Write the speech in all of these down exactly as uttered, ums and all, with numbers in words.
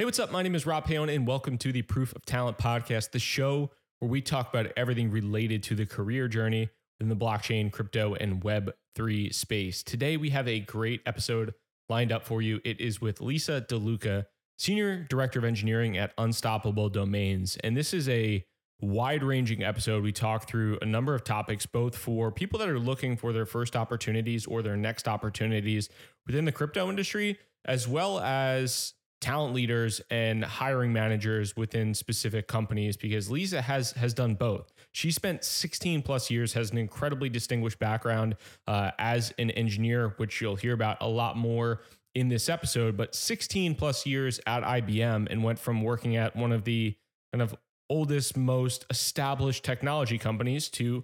Hey, what's up? My name is Rob Payne, and welcome to the Proof of Talent podcast, the show where we talk about everything related to the career journey in the blockchain, crypto, and web three space. Today, we have a great episode lined up for you. It is with Lisa DeLuca, Senior Director of Engineering at Unstoppable Domains. And this is a wide-ranging episode. We talk through a number of topics, both for people that are looking for their first opportunities or their next opportunities within the crypto industry, as well as talent leaders and hiring managers within specific companies, because Lisa has has done both. She spent sixteen plus years, has an incredibly distinguished background uh, as an engineer, which you'll hear about a lot more in this episode, but sixteen plus years at I B M, and went from working at one of the kind of oldest, most established technology companies to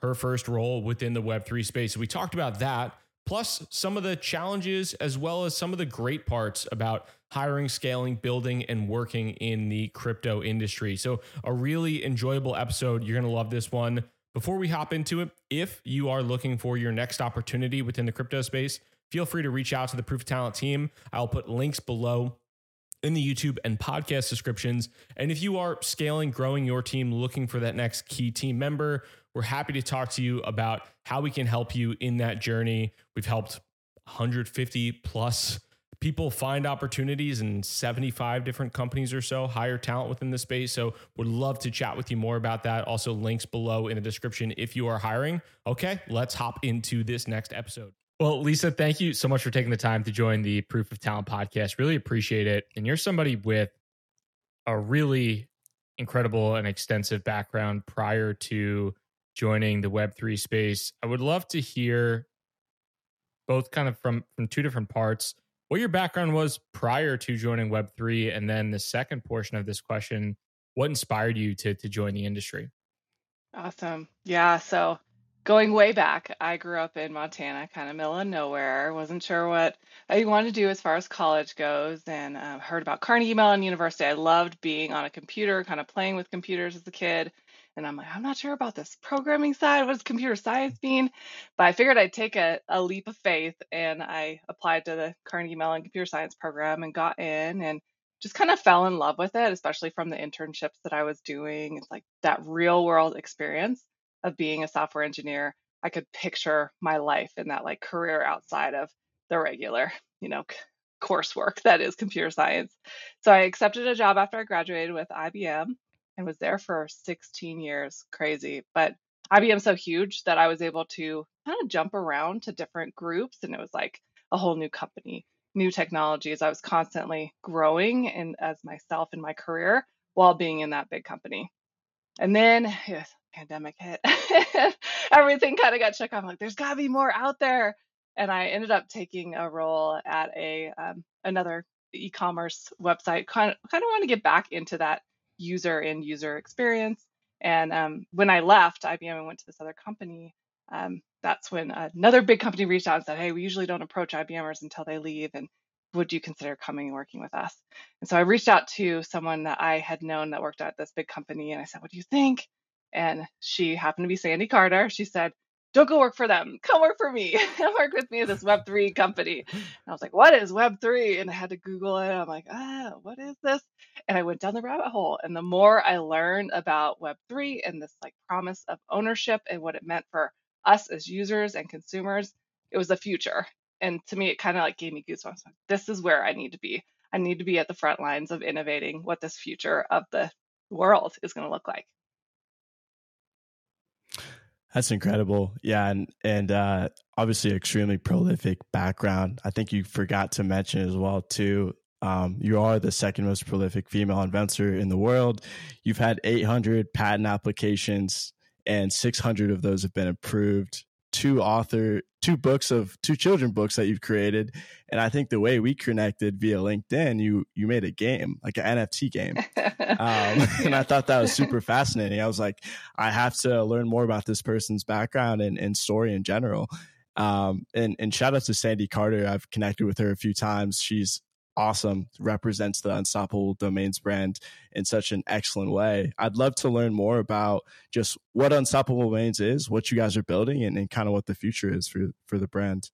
her first role within the web three space. So we talked about that, plus some of the challenges, as well as some of the great parts about hiring, scaling, building, and working in the crypto industry. So a really enjoyable episode. You're going to love this one. Before we hop into it, if you are looking for your next opportunity within the crypto space, feel free to reach out to the Proof of Talent team. I'll put links below in the YouTube and podcast descriptions. And if you are scaling, growing your team, looking for that next key team member, we're happy to talk to you about how we can help you in that journey. We've helped one hundred fifty plus people find opportunities in seventy-five different companies or so, hire talent within the space. So would love to chat with you more about that. Also, links below in the description if you are hiring. Okay, let's hop into this next episode. Well, Lisa, thank you so much for taking the time to join the Proof of Talent podcast. Really appreciate it. And you're somebody with a really incredible and extensive background prior to joining the web three space. I would love to hear both kind of from, from two different parts, what your background was prior to joining web three. And then the second portion of this question, what inspired you to, to join the industry? Awesome. Yeah. So going way back, I grew up in Montana, kind of middle of nowhere. Wasn't sure what I wanted to do as far as college goes, and uh, heard about Carnegie Mellon University. I loved being on a computer, kind of playing with computers as a kid. And I'm like, I'm not sure about this programming side. What does computer science mean? But I figured I'd take a, a leap of faith, and I applied to the Carnegie Mellon Computer Science program and got in, and just kind of fell in love with it, especially from the internships that I was doing. It's like that real world experience of being a software engineer. I could picture my life in that like career outside of the regular, you know, c- coursework that is computer science. So I accepted a job after I graduated with I B M and was there for sixteen years. Crazy. But I B M's so huge that I was able to kind of jump around to different groups, and it was like a whole new company, new technologies. I was constantly growing in as myself in my career while being in that big company. And then yes, pandemic hit. Everything kind of got shook. I'm like, there's got to be more out there. And I ended up taking a role at a um, another e-commerce website. Kind of, kind of want to get back into that user and user experience. And um, when I left I B M and went to this other company, um, that's when another big company reached out and said, hey, we usually don't approach IBMers until they leave. And would you consider coming and working with us? And so I reached out to someone that I had known that worked at this big company. And I said, what do you think? And she happened to be Sandy Carter. She said, don't go work for them. Come work for me. Come work with me at this web three company. And I was like, what is web three? And I had to Google it. I'm like, ah, what is this? And I went down the rabbit hole. And the more I learned about web three and this like promise of ownership and what it meant for us as users and consumers, it was the future. And to me, it kind of like gave me goosebumps. This is where I need to be. I need to be at the front lines of innovating what this future of the world is going to look like. That's incredible. Yeah. And, and, uh, obviously extremely prolific background. I think you forgot to mention as well, too. Um, you are the second most prolific female inventor in the world. You've had eight hundred patent applications, and six hundred of those have been approved. Two author, two books of two children books that you've created. And I think the way we connected via LinkedIn, you, you made a game, like an N F T game. Um, and I thought that was super fascinating. I was like, I have to learn more about this person's background and, and story in general. Um, and, and shout out to Sandy Carter. I've connected with her a few times. She's awesome, represents the Unstoppable Domains brand in such an excellent way. I'd love to learn more about just what Unstoppable Domains is, what you guys are building, and, and kind of what the future is for, for the brand.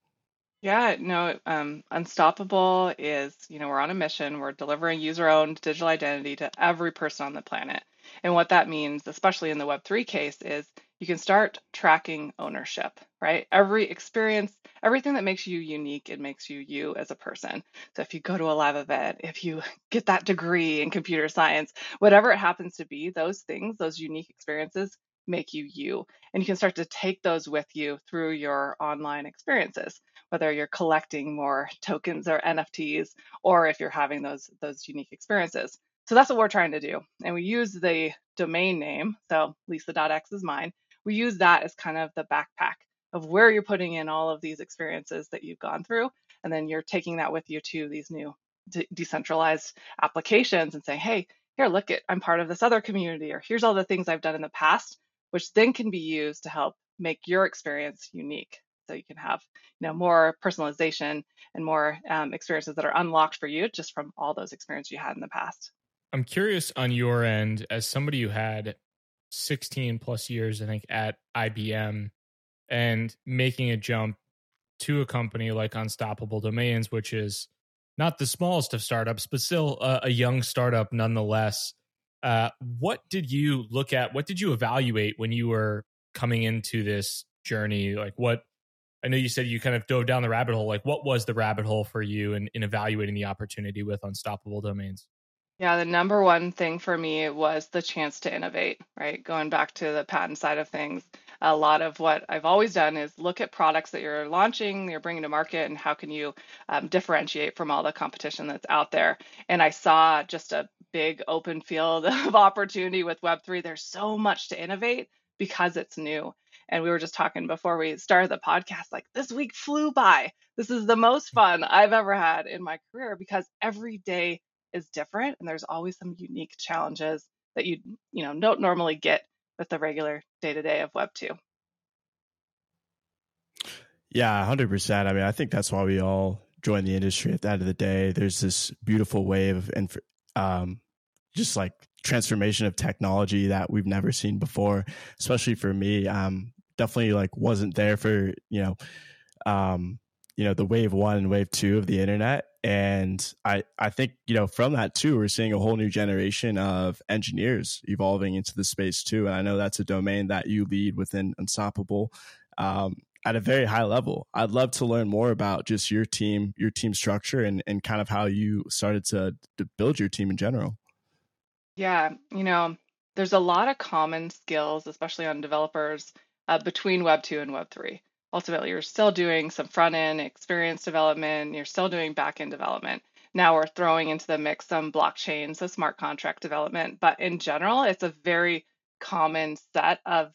Yeah, no, um, Unstoppable is, you know, we're on a mission. We're delivering user-owned digital identity to every person on the planet. And what that means, especially in the web three case, is you can start tracking ownership, right? Every experience, everything that makes you unique, it makes you you as a person. So if you go to a live event, if you get that degree in computer science, whatever it happens to be, those things, those unique experiences make you you. And you can start to take those with you through your online experiences, whether you're collecting more tokens or N F Ts, or if you're having those, those unique experiences. So that's what we're trying to do. And we use the domain name, so lisa dot x is mine. We use that as kind of the backpack of where you're putting in all of these experiences that you've gone through. And then you're taking that with you to these new de- decentralized applications and saying, hey, here, look at, I'm part of this other community, or here's all the things I've done in the past, which then can be used to help make your experience unique. So you can have, you know, more personalization and more um, experiences that are unlocked for you just from all those experiences you had in the past. I'm curious on your end, as somebody who had sixteen plus years, I think, at I B M and making a jump to a company like Unstoppable Domains, which is not the smallest of startups, but still a, a young startup nonetheless. Uh, what did you look at? What did you evaluate when you were coming into this journey? Like what, I know you said you kind of dove down the rabbit hole. Like what was the rabbit hole for you in, in evaluating the opportunity with Unstoppable Domains? Yeah, the number one thing for me was the chance to innovate, right? Going back to the patent side of things, a lot of what I've always done is look at products that you're launching, you're bringing to market, and how can you um, differentiate from all the competition that's out there. And I saw just a big open field of opportunity with web three. There's so much to innovate because it's new. And we were just talking before we started the podcast, like this week flew by. This is the most fun I've ever had in my career because every day is different, and there's always some unique challenges that you you know don't normally get with the regular day-to-day of web two. Yeah, one hundred percent. I mean, I think that's why we all join the industry. At the end of the day, there's this beautiful wave of and um, just like transformation of technology that we've never seen before. Especially for me, um, definitely like wasn't there for you know, um, you know the wave one and wave two of the internet. And I, I think, you know, from that too, we're seeing a whole new generation of engineers evolving into the space too. And I know that's a domain that you lead within Unstoppable um, at a very high level. I'd love to learn more about just your team, your team structure and, and kind of how you started to, to build your team in general. Yeah, you know, there's a lot of common skills, especially on developers uh, between web two and web three. Ultimately, you're still doing some front-end experience development. You're still doing back-end development. Now we're throwing into the mix some blockchain, so smart contract development. But in general, it's a very common set of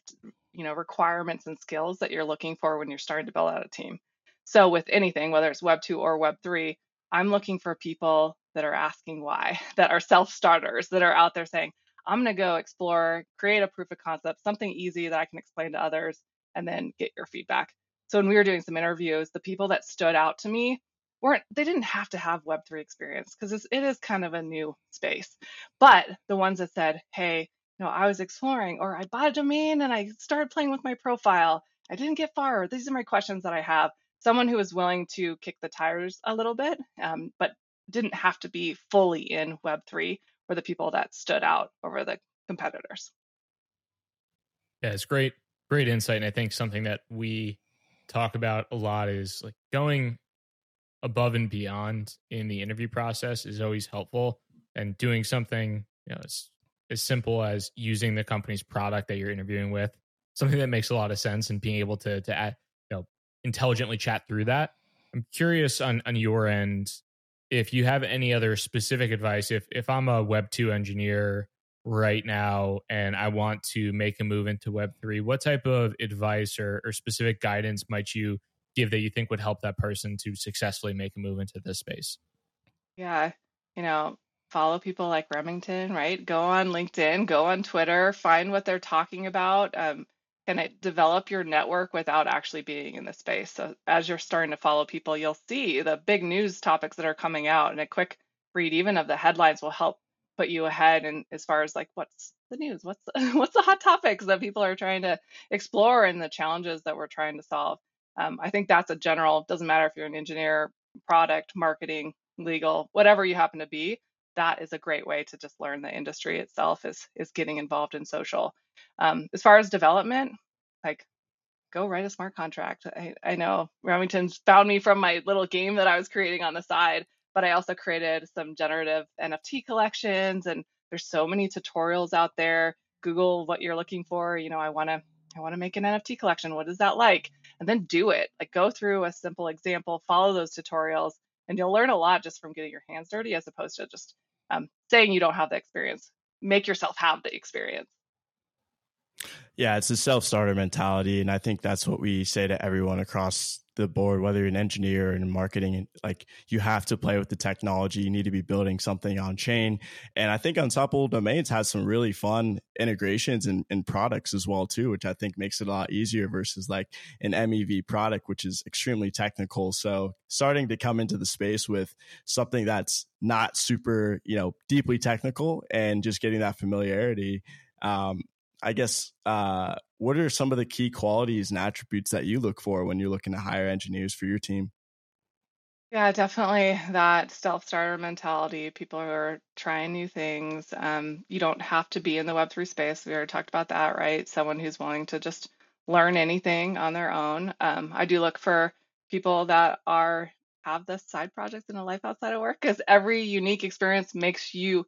you know requirements and skills that you're looking for when you're starting to build out a team. So with anything, whether it's web two or web three, I'm looking for people that are asking why, that are self-starters, that are out there saying, I'm going to go explore, create a proof of concept, something easy that I can explain to others, and then get your feedback. So when we were doing some interviews, the people that stood out to me weren't, they didn't have to have web three experience because it is kind of a new space. But the ones that said, hey, you know, I was exploring, or I bought a domain and I started playing with my profile. I didn't get far. These are my questions that I have. Someone who was willing to kick the tires a little bit, um, but didn't have to be fully in web three were the people that stood out over the competitors. Yeah, it's great, great insight. And I think something that we talk about a lot is like going above and beyond in the interview process is always helpful, and doing something you know as, as simple as using the company's product that you're interviewing with, something that makes a lot of sense, and being able to to add, you know intelligently chat through that. I'm curious on on your end if you have any other specific advice. If if I'm a web two engineer right now and I want to make a move into web three, what type of advice or, or specific guidance might you give that you think would help that person to successfully make a move into this space? Yeah, you know, follow people like Remington, right? Go on LinkedIn, go on Twitter, find what they're talking about, um, and it develop your network without actually being in the space. So as you're starting to follow people, you'll see the big news topics that are coming out, and a quick read even of the headlines will help put you ahead. And as far as like, what's the news? What's the, what's the hot topics that people are trying to explore and the challenges that we're trying to solve? Um, I think that's a general, doesn't matter if you're an engineer, product, marketing, legal, whatever you happen to be, that is a great way to just learn the industry itself is, is getting involved in social. Um, as far as development, like go write a smart contract. I, I know Remington's found me from my little game that I was creating on the side, but I also created some generative N F T collections, and there's so many tutorials out there. Google what you're looking for. You know, I want to, I want to make an N F T collection. What is that like? And then do it. Like go through a simple example, follow those tutorials, and you'll learn a lot just from getting your hands dirty, as opposed to just um, saying you don't have the experience. Make yourself have the experience. Yeah, it's a self-starter mentality. And I think that's what we say to everyone across the board, whether you're an engineer or in marketing, like you have to play with the technology. You need to be building something on chain. And I think Unstoppable Domains has some really fun integrations and, and products as well, too, which I think makes it a lot easier versus like an M E V product, which is extremely technical. So starting to come into the space with something that's not super, you know, deeply technical and just getting that familiarity. Um, I guess, uh, what are some of the key qualities and attributes that you look for when you're looking to hire engineers for your team? Yeah, definitely that self-starter mentality. People are trying new things. Um, you don't have to be in the Web three space. We already talked about that, right? Someone who's willing to just learn anything on their own. Um, I do look for people that are have the side projects and a life outside of work, because every unique experience makes you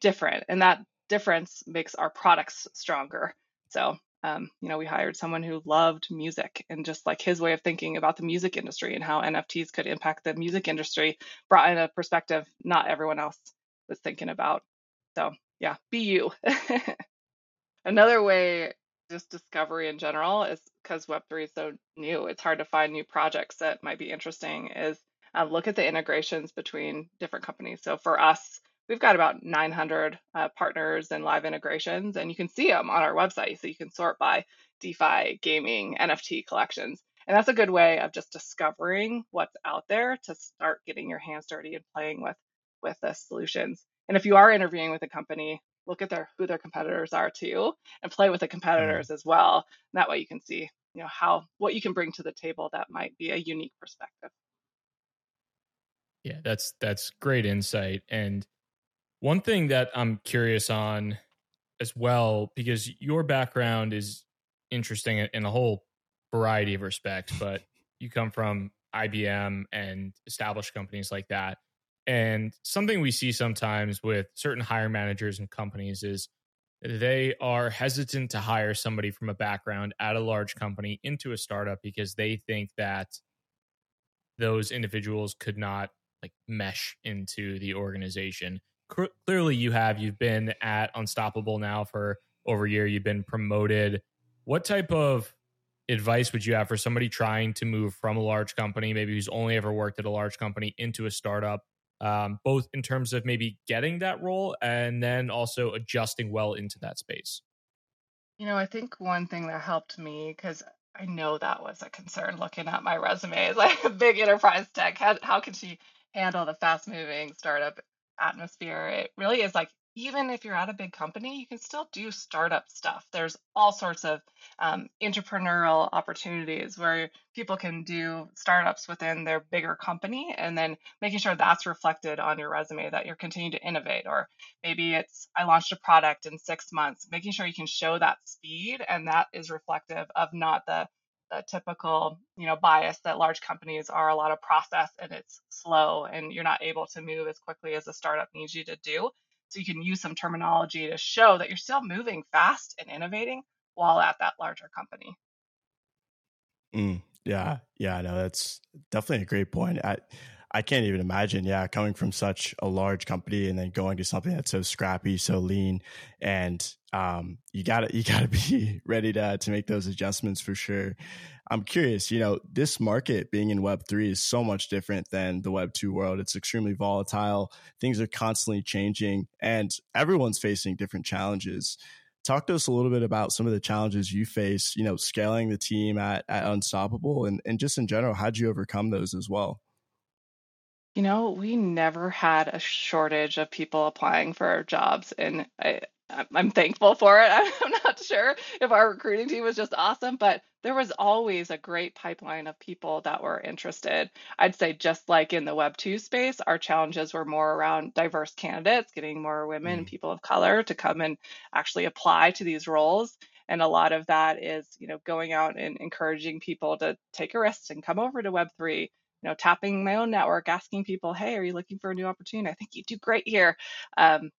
different. And that difference makes our products stronger. So, um, you know, we hired someone who loved music, and just like his way of thinking about the music industry and how N F Ts could impact the music industry brought in a perspective not everyone else was thinking about. So, yeah, be you. Another way, just discovery in general, is because Web three is so new, it's hard to find new projects that might be interesting, is uh, look at the integrations between different companies. So for us, we've got about nine hundred uh, partners and live integrations, and you can see them on our website. So you can sort by DeFi, gaming, N F T collections. And that's a good way of just discovering what's out there to start getting your hands dirty and playing with, with the solutions. And if you are interviewing with a company, look at their who their competitors are too, and play with the competitors mm-hmm. as well. And that way you can see, you know, how what you can bring to the table that might be a unique perspective. Yeah, that's that's great insight. And one thing that I'm curious on as well, because your background is interesting in a whole variety of respects, but you come from I B M and established companies like that. And something we see sometimes with certain hiring managers and companies is they are hesitant to hire somebody from a background at a large company into a startup because they think that those individuals could not like mesh into the organization. Clearly you have, you've been at Unstoppable now for over a year, you've been promoted. What type of advice would you have for somebody trying to move from a large company, maybe who's only ever worked at a large company, into a startup, um, both in terms of maybe getting that role and then also adjusting well into that space? You know, I think one thing that helped me, because I know that was a concern looking at my resume, is like a big enterprise tech. How, how can she handle the fast moving startup atmosphere? It really is like, even if you're at a big company, you can still do startup stuff. There's all sorts of um, entrepreneurial opportunities where people can do startups within their bigger company, and then making sure that's reflected on your resume, that you're continuing to innovate. Or maybe it's, I launched a product in six months, making sure you can show that speed. And that is reflective of not the a typical, you know, bias that large companies are a lot of process, and it's slow, and you're not able to move as quickly as a startup needs you to do. So you can use some terminology to show that you're still moving fast and innovating while at that larger company. Mm, yeah, yeah, no, that's definitely a great point. I, I can't even imagine, yeah, coming from such a large company and then going to something that's so scrappy, so lean, and um, you gotta you gotta be ready to to make those adjustments for sure. I'm curious, you know, this market being in Web three is so much different than the Web two world. It's extremely volatile. Things are constantly changing, and everyone's facing different challenges. Talk to us a little bit about some of the challenges you face, you know, scaling the team at, at Unstoppable, and and just in general, how'd you overcome those as well? You know, we never had a shortage of people applying for our jobs, and I, I'm thankful for it. I'm not sure if our recruiting team was just awesome, but there was always a great pipeline of people that were interested. I'd say just like in the Web two space, our challenges were more around diverse candidates, getting more women and people of color to come and actually apply to these roles. And a lot of that is, you know, going out and encouraging people to take a risk and come over to Web three. You know, tapping my own network, asking people, hey, are you looking for a new opportunity? I think you do great here. Um,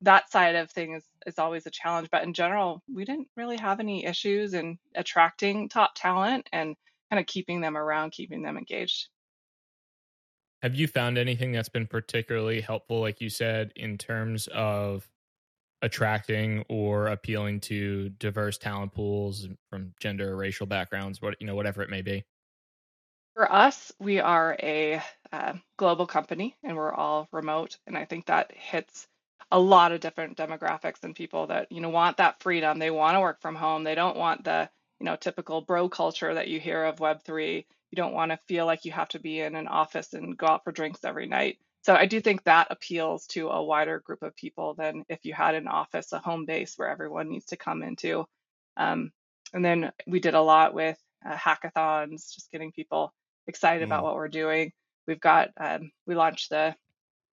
that side of things is, is always a challenge. But in general, we didn't really have any issues in attracting top talent and kind of keeping them around, keeping them engaged. Have you found anything that's been particularly helpful, like you said, in terms of attracting or appealing to diverse talent pools from gender or racial backgrounds, what, you know, whatever it may be? For us, we are a uh, global company and we're all remote. And I think that hits a lot of different demographics and people that, you know, want that freedom. They want to work from home. They don't want the, you know, typical bro culture that you hear of Web three. You don't want to feel like you have to be in an office and go out for drinks every night. So I do think that appeals to a wider group of people than if you had an office, a home base where everyone needs to come into. Um, and then we did a lot with uh, hackathons, just getting people excited about what we're doing. We've got, um, we launched the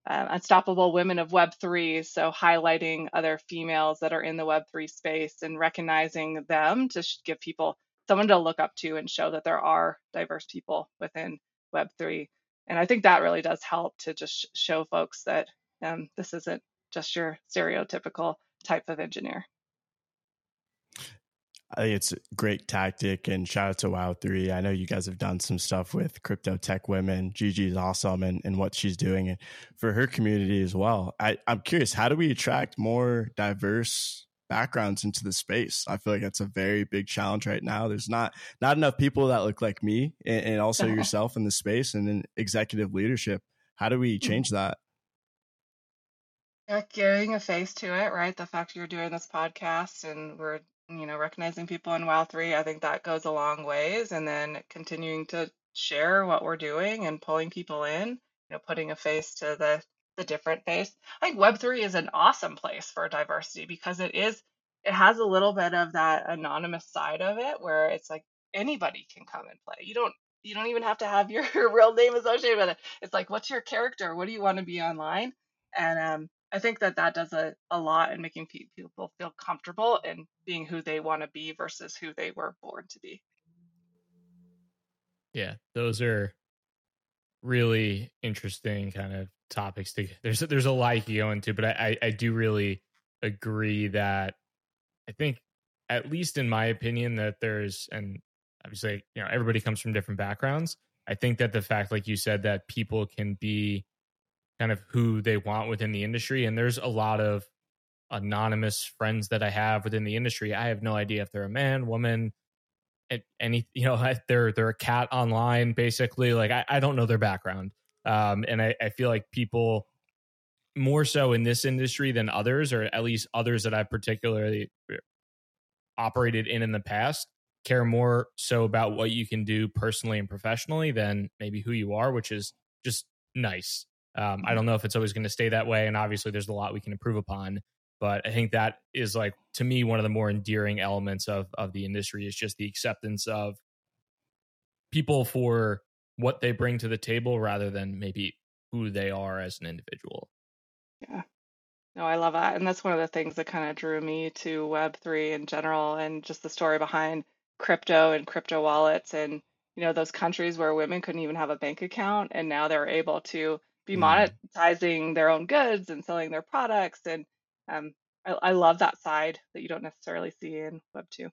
uh, Unstoppable Women of Web three, so highlighting other females that are in the Web three space and recognizing them to give people someone to look up to and show that there are diverse people within Web three. And I think that really does help to just show folks that um, this isn't just your stereotypical type of engineer. I think it's a great tactic, and shout out to Wow three. I know you guys have done some stuff with Crypto Tech Women. Gigi is awesome and, and what she's doing and for her community as well. I, I'm curious, how do we attract more diverse backgrounds into the space? I feel like that's a very big challenge right now. There's not not enough people that look like me and, and also yourself in the space and in executive leadership. How do we change that? Yeah, giving a face to it, right? The fact you're doing this podcast and we're you know, recognizing people in Wow three, I think that goes a long ways. And then continuing to share what we're doing and pulling people in, you know, putting a face to the, the different face. I think Web three is an awesome place for diversity because it is, it has a little bit of that anonymous side of it where it's like anybody can come and play. You don't, you don't even have to have your real name associated with it. It's like, what's your character? What do you want to be online? And, um, I think that that does a, a lot in making people feel comfortable in being who they want to be versus who they were born to be. Yeah, those are really interesting kind of topics. To, there's, there's a lot you can go into, but I, I, I do really agree that I think, at least in my opinion, that there's, and obviously, you know, everybody comes from different backgrounds. I think that the fact, like you said, that people can be kind of who they want within the industry. And there's a lot of anonymous friends that I have within the industry. I have no idea if they're a man, woman, any, you know, they're, they're a cat online, basically. Like, I, I don't know their background. Um, and I, I feel like people more so in this industry than others, or at least others that I've particularly operated in in the past, care more so about what you can do personally and professionally than maybe who you are, which is just nice. Um, I don't know if it's always going to stay that way. And obviously there's a lot we can improve upon, but I think that is, like, to me, one of the more endearing elements of, of the industry is just the acceptance of people for what they bring to the table rather than maybe who they are as an individual. Yeah, no, I love that. And that's one of the things that kind of drew me to Web three in general, and just the story behind crypto and crypto wallets and, you know, those countries where women couldn't even have a bank account. And now they're able to be monetizing their own goods and selling their products. And um, I, I love that side that you don't necessarily see in Web two.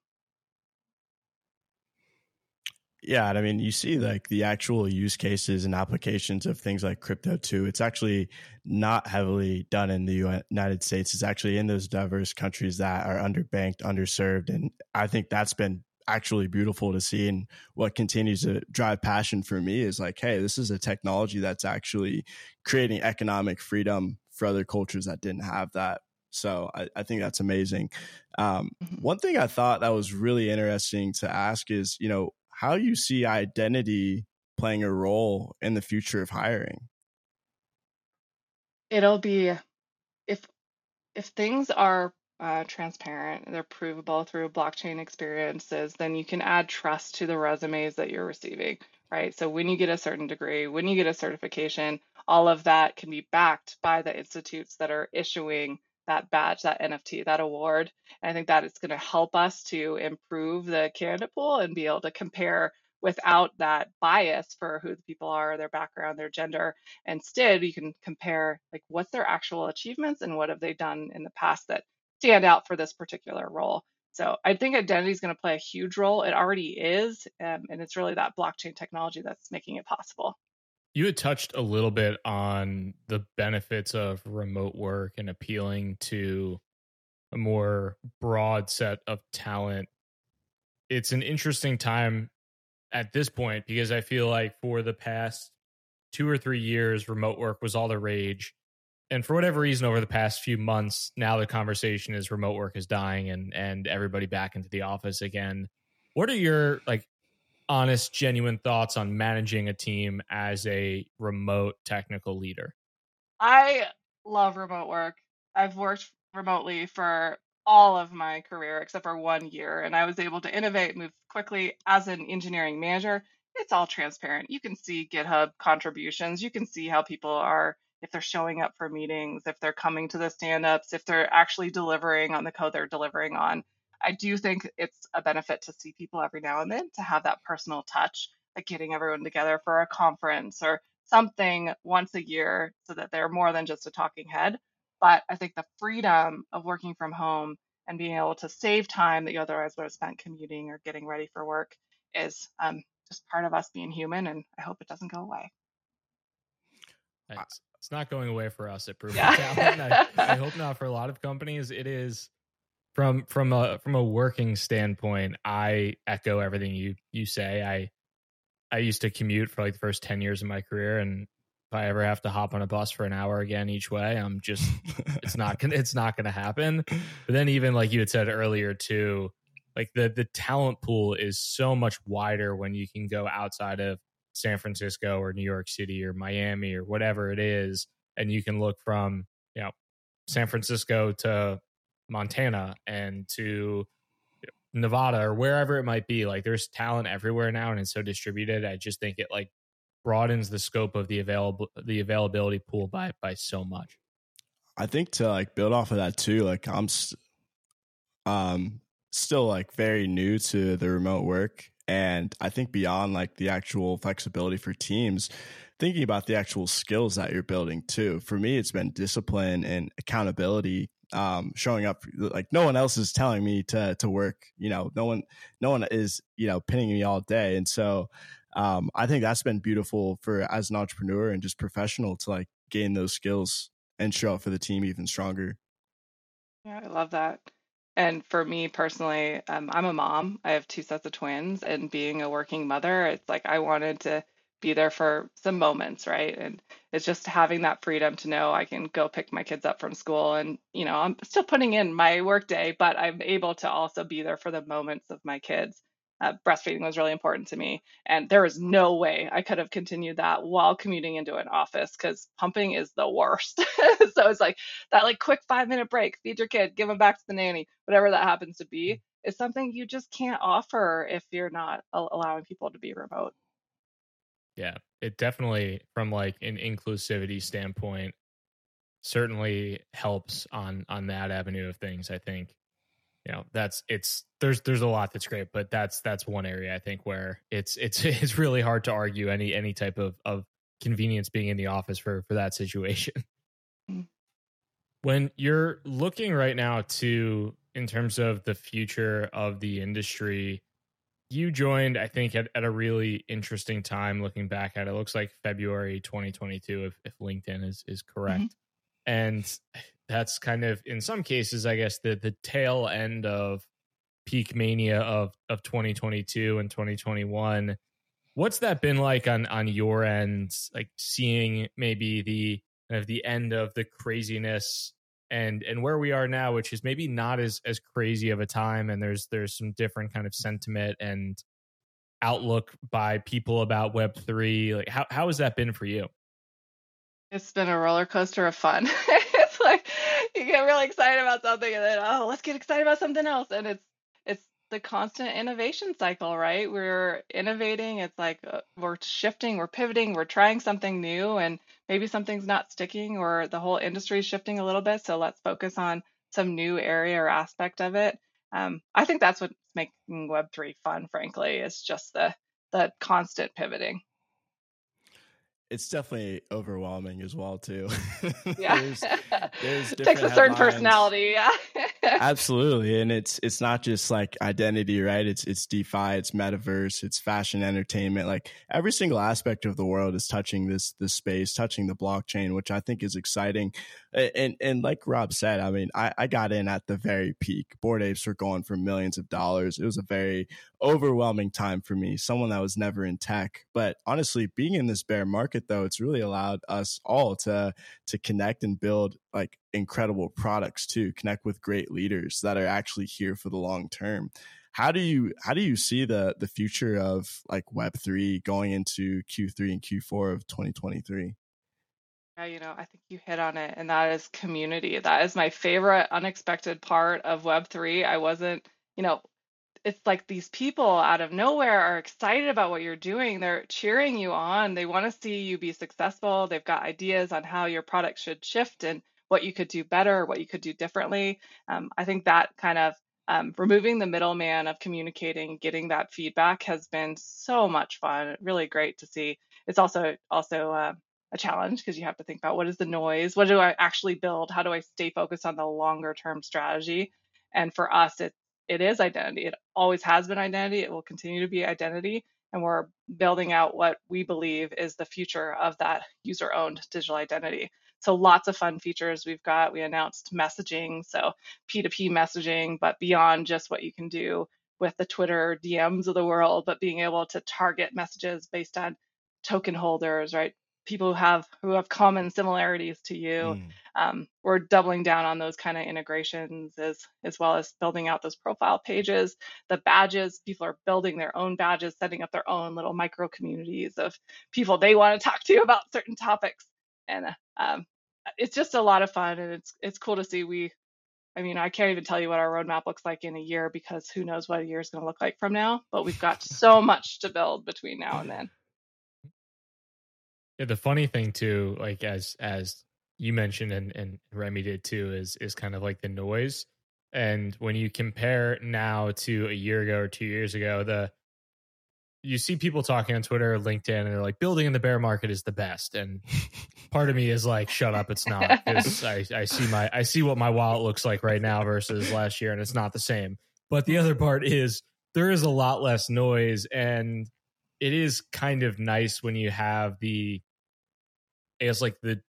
Yeah. And I mean, you see, like, the actual use cases and applications of things like crypto too. It's actually not heavily done in the United States. It's actually in those diverse countries that are underbanked, underserved. And I think that's been actually beautiful to see. And what continues to drive passion for me is, like, hey, this is a technology that's actually creating economic freedom for other cultures that didn't have that. So I, I think that's amazing. Um, one thing I thought that was really interesting to ask is, you know, how you see identity playing a role in the future of hiring. It'll be, if, if things are uh, transparent, they're provable through blockchain experiences, then you can add trust to the resumes that you're receiving, right? So when you get a certain degree, when you get a certification, all of that can be backed by the institutes that are issuing that badge, that N F T, that award. And I think that it's going to help us to improve the candidate pool and be able to compare without that bias for who the people are, their background, their gender. Instead, you can compare like what's their actual achievements and what have they done in the past that stand out for this particular role. So I think identity is going to play a huge role. It already is. Um, and it's really that blockchain technology that's making it possible. You had touched a little bit on the benefits of remote work and appealing to a more broad set of talent. It's an interesting time at this point because I feel like for the past two or three years, remote work was all the rage. And for whatever reason, over the past few months, now the conversation is remote work is dying and and everybody back into the office again. What are your like honest, genuine thoughts on managing a team as a remote technical leader? I love remote work. I've worked remotely for all of my career except for one year, and I was able to innovate, move quickly as an engineering manager. It's all transparent. You can see GitHub contributions. You can see how people are, if they're showing up for meetings, if they're coming to the stand-ups, if they're actually delivering on the code they're delivering on. I do think it's a benefit to see people every now and then, to have that personal touch, like getting everyone together for a conference or something once a year so that they're more than just a talking head. But I think the freedom of working from home and being able to save time that you otherwise would have spent commuting or getting ready for work is um, just part of us being human, and I hope it doesn't go away. It's, it's not going away for us at Proof of Talent. I, I hope not for a lot of companies. It is. From from a from a working standpoint, I echo everything you you say. I I used to commute for like the first ten years of my career, and if I ever have to hop on a bus for an hour again each way, I'm just it's not gonna it's not gonna happen. But then even like you had said earlier too, like the the talent pool is so much wider when you can go outside of San Francisco or New York City or Miami or whatever it is, and you can look from, you know, San Francisco to Montana and to Nevada or wherever it might be. Like there's talent everywhere now, and it's so distributed. I just think it like broadens the scope of the available the availability pool by by so much. I think to like build off of that too, like I'm st- um still like very new to the remote work, and I think beyond like the actual flexibility for teams, thinking about the actual skills that you're building too. For me, it's been discipline and accountability. Um, showing up, like no one else is telling me to to work, you know, no one, no one is, you know, pinning me all day. And so um, I think that's been beautiful for as an entrepreneur and just professional to like gain those skills and show up for the team even stronger. Yeah, I love that. And for me personally, um, I'm a mom. I have two sets of twins, and being a working mother, it's like I wanted to be there for some moments, right? And it's just having that freedom to know I can go pick my kids up from school, and you know, I'm still putting in my work day, but I'm able to also be there for the moments of my kids. Uh, breastfeeding was really important to me, and there is no way I could have continued that while commuting into an office, because pumping is the worst. So it's like that like quick five minute break, feed your kid, give them back to the nanny, whatever that happens to be, is something you just can't offer if you're not allowing people to be remote. Yeah, it definitely, from like an inclusivity standpoint, certainly helps on on that avenue of things. I think, you know, that's it's there's there's a lot that's great, but that's that's one area I think where it's it's it's really hard to argue any any type of, of convenience being in the office for for that situation. When you're looking right now to in terms of the future of the industry, you joined, I think, at, at a really interesting time looking back at it. It looks like February twenty twenty-two, if, if LinkedIn is, is correct. Mm-hmm. And that's kind of, in some cases, I guess, the the tail end of peak mania of, of twenty twenty-two and twenty twenty-one. What's that been like on, on your end, like seeing maybe the kind of the end of the craziness and and where we are now, which is maybe not as as crazy of a time, and there's there's some different kind of sentiment and outlook by people about Web three. Like how how has that been for you? It's been a roller coaster of fun. It's like you get really excited about something and then, oh, let's get excited about something else. And it's it's the constant innovation cycle, right? We're innovating. It's like uh, we're shifting, we're pivoting, we're trying something new, and maybe something's not sticking or the whole industry is shifting a little bit. So let's focus on some new area or aspect of it. Um, I think that's what's making Web three fun, frankly, is just the the constant pivoting. It's definitely overwhelming as well, too. Yeah, there's, there's it takes a certain headlines. Personality. Yeah, absolutely, and it's it's not just like identity, right? It's it's DeFi, it's metaverse, it's fashion, entertainment. Like every single aspect of the world is touching this this space, touching the blockchain, which I think is exciting. And and like Rob said, I mean, I, I got in at the very peak. Bored Apes were going for millions of dollars. It was a very overwhelming time for me, someone that was never in tech. But honestly, being in this bear market, though, it's really allowed us all to to connect and build like incredible products too, connect with great leaders that are actually here for the long term. How do you how do you see the the future of like Web three going into Q three and Q four of twenty twenty-three? Yeah, you know, I think you hit on it, and that is community. That is my favorite unexpected part of Web three. I wasn't, you know, it's like these people out of nowhere are excited about what you're doing. They're cheering you on. They want to see you be successful. They've got ideas on how your product should shift and what you could do better, what you could do differently. Um, I think that kind of um, removing the middleman of communicating, getting that feedback has been so much fun. Really great to see. It's also also uh, a challenge because you have to think about what is the noise? What do I actually build? How do I stay focused on the longer term strategy? And for us, it's It is identity. It always has been identity. It will continue to be identity. And we're building out what we believe is the future of that user-owned digital identity. So lots of fun features we've got. We announced messaging, so P two P messaging, but beyond just what you can do with the Twitter D Ms of the world, but being able to target messages based on token holders, right? People who have who have common similarities to you. Mm. Um, we're doubling down on those kind of integrations as as well as building out those profile pages, the badges. People are building their own badges, setting up their own little micro communities of people they want to talk to about certain topics. And um, it's just a lot of fun, and it's it's cool to see. We, I mean, I can't even tell you what our roadmap looks like in a year because who knows what a year is going to look like from now. But we've got so much to build between now and then. Yeah, the funny thing too, like as as you mentioned and, and Remy did too, is is kind of like the noise. And when you compare now to a year ago or two years ago, the you see people talking on Twitter or LinkedIn, and they're like, building in the bear market is the best. And part of me is like, shut up, it's not. Because I, I see my I see what my wallet looks like right now versus last year, and it's not the same. But the other part is there is a lot less noise, and it is kind of nice when you have the, it's like the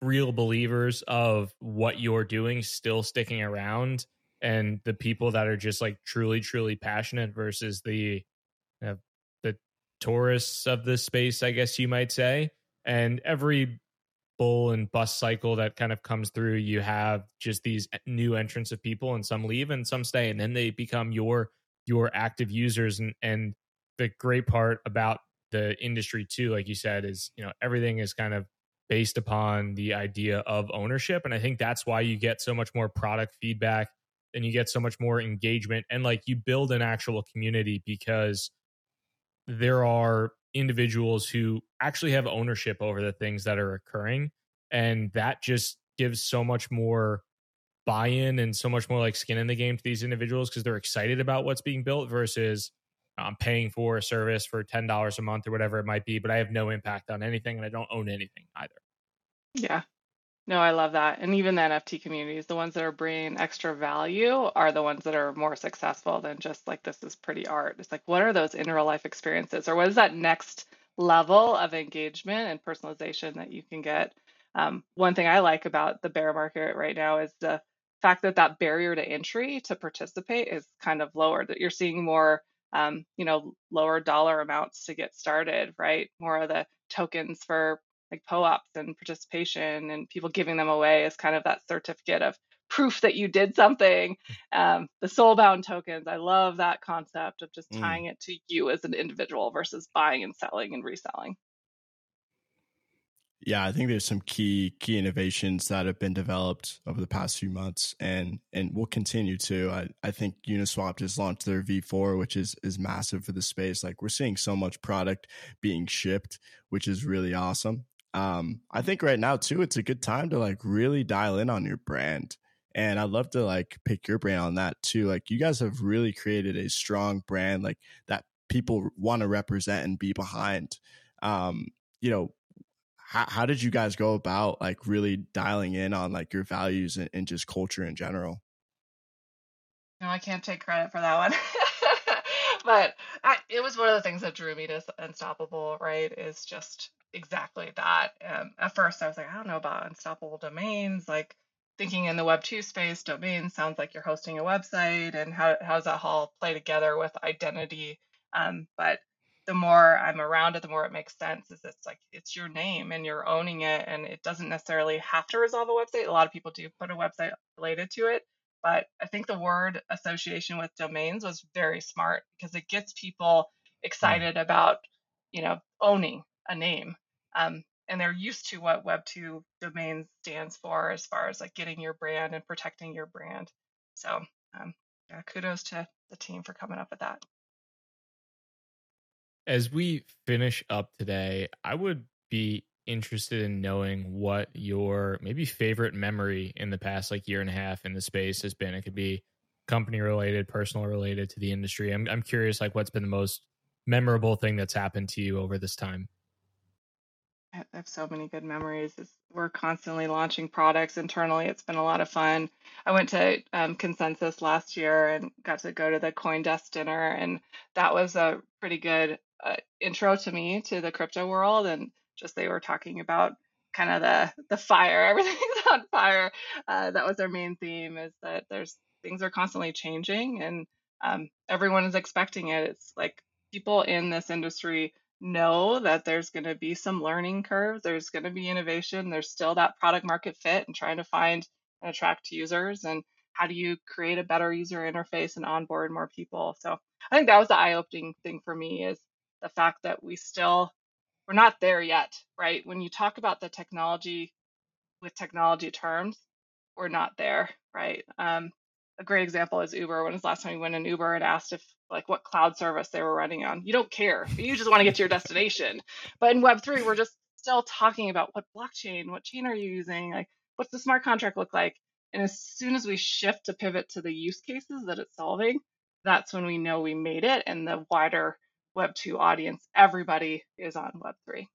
real believers of what you're doing still sticking around, and the people that are just like truly, truly passionate versus the you know, the tourists of this space, I guess you might say. And every bull and bust cycle that kind of comes through, you have just these new entrants of people, and some leave and some stay, and then they become your your active users. And and the great part about the industry too, like you said, is, you know, everything is kind of based upon the idea of ownership. And I think that's why you get so much more product feedback, and you get so much more engagement, and like you build an actual community because there are individuals who actually have ownership over the things that are occurring. And that just gives so much more buy-in and so much more like skin in the game to these individuals because they're excited about what's being built versus I'm paying for a service for ten dollars a month or whatever it might be, but I have no impact on anything and I don't own anything either. Yeah, no, I love that. And even the N F T communities, the ones that are bringing extra value are the ones that are more successful than just like, this is pretty art. It's like, what are those in real life experiences? Or what is that next level of engagement and personalization that you can get? Um, one thing I like about the bear market right now is the fact that that barrier to entry to participate is kind of lower, that you're seeing more Um, you know, lower dollar amounts to get started, right? More of the tokens for like POAPs and participation and people giving them away as kind of that certificate of proof that you did something. Um, the soulbound tokens, I love that concept of just tying mm. it to you as an individual versus buying and selling and reselling. Yeah, I think there's some key key innovations that have been developed over the past few months, and and will continue to. I, I think Uniswap just launched their V four, which is is massive for the space. Like, we're seeing so much product being shipped, which is really awesome. Um, I think right now too, it's a good time to like really dial in on your brand. And I'd love to like pick your brain on that too. Like, you guys have really created a strong brand, like that people want to represent and be behind. Um, you know, how, how did you guys go about like really dialing in on like your values and, and just culture in general? No, I can't take credit for that one. But I, it was one of the things that drew me to Unstoppable, right? Is just exactly that. Um, at first I was like, I don't know about Unstoppable Domains. Like, thinking in the Web two space, domain sounds like you're hosting a website, and how, how does that all play together with identity? Um, but the more I'm around it, the more it makes sense. Is it's like, it's your name and you're owning it, and it doesn't necessarily have to resolve a website. A lot of people do put a website related to it, but I think the word association with domains was very smart, because it gets people excited about, you know, owning a name. Um, And they're used to what Web two domains stands for, as far as like getting your brand and protecting your brand. So um, yeah, kudos to the team for coming up with that. As we finish up today, I would be interested in knowing what your maybe favorite memory in the past like year and a half in the space has been. It could be company related, personal related to the industry. I'm I'm curious, like, what's been the most memorable thing that's happened to you over this time? I have so many good memories. It's, we're constantly launching products internally. It's been a lot of fun. I went to um, Consensus last year and got to go to the CoinDesk dinner. And that was a pretty good uh, intro to me to the crypto world. And just they were talking about kind of the, the fire. Everything's on fire. Uh, that was their main theme, is that there's things are constantly changing, and um, everyone is expecting it. It's like people in this industry know that there's going to be some learning curve. There's going to be innovation. There's still that product market fit and trying to find and attract users. And how do you create a better user interface and onboard more people? So I think that was the eye-opening thing for me, is the fact that we still, we're not there yet, right? When you talk about the technology with technology terms, we're not there, right? Um, a great example is Uber. When was the last time you went in Uber and asked if, like, what cloud service they were running on? You don't care. You just want to get to your destination. But in Web three, we're just still talking about what blockchain, what chain are you using? Like, what's the smart contract look like? And as soon as we shift to pivot to the use cases that it's solving, that's when we know we made it. And the wider Web two audience, everybody is on Web three.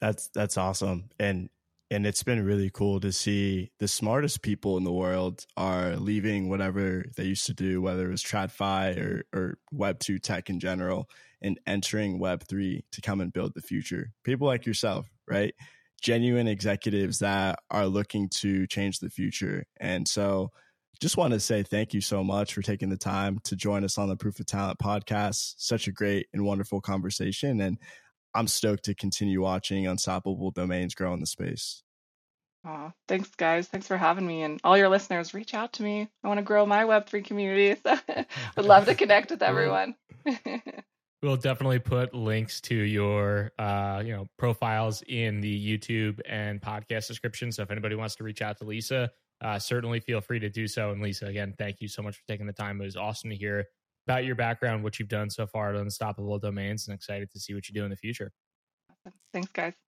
That's, that's awesome. And, And it's been really cool to see the smartest people in the world are leaving whatever they used to do, whether it was TradFi or, or Web two tech in general, and entering Web three to come and build the future. People like yourself, right? Genuine executives that are looking to change the future. And so just want to say thank you so much for taking the time to join us on the Proof of Talent podcast. Such a great and wonderful conversation. And I'm stoked to continue watching Unstoppable Domains grow in the space. Aw, thanks, guys. Thanks for having me. And all your listeners, reach out to me. I want to grow my Web three community. So would love to connect with everyone. We'll definitely put links to your uh, you know, profiles in the YouTube and podcast description. So if anybody wants to reach out to Lisa, uh, certainly feel free to do so. And Lisa, again, thank you so much for taking the time. It was awesome to hear about your background, what you've done so far at Unstoppable Domains, and excited to see what you do in the future. Thanks, guys.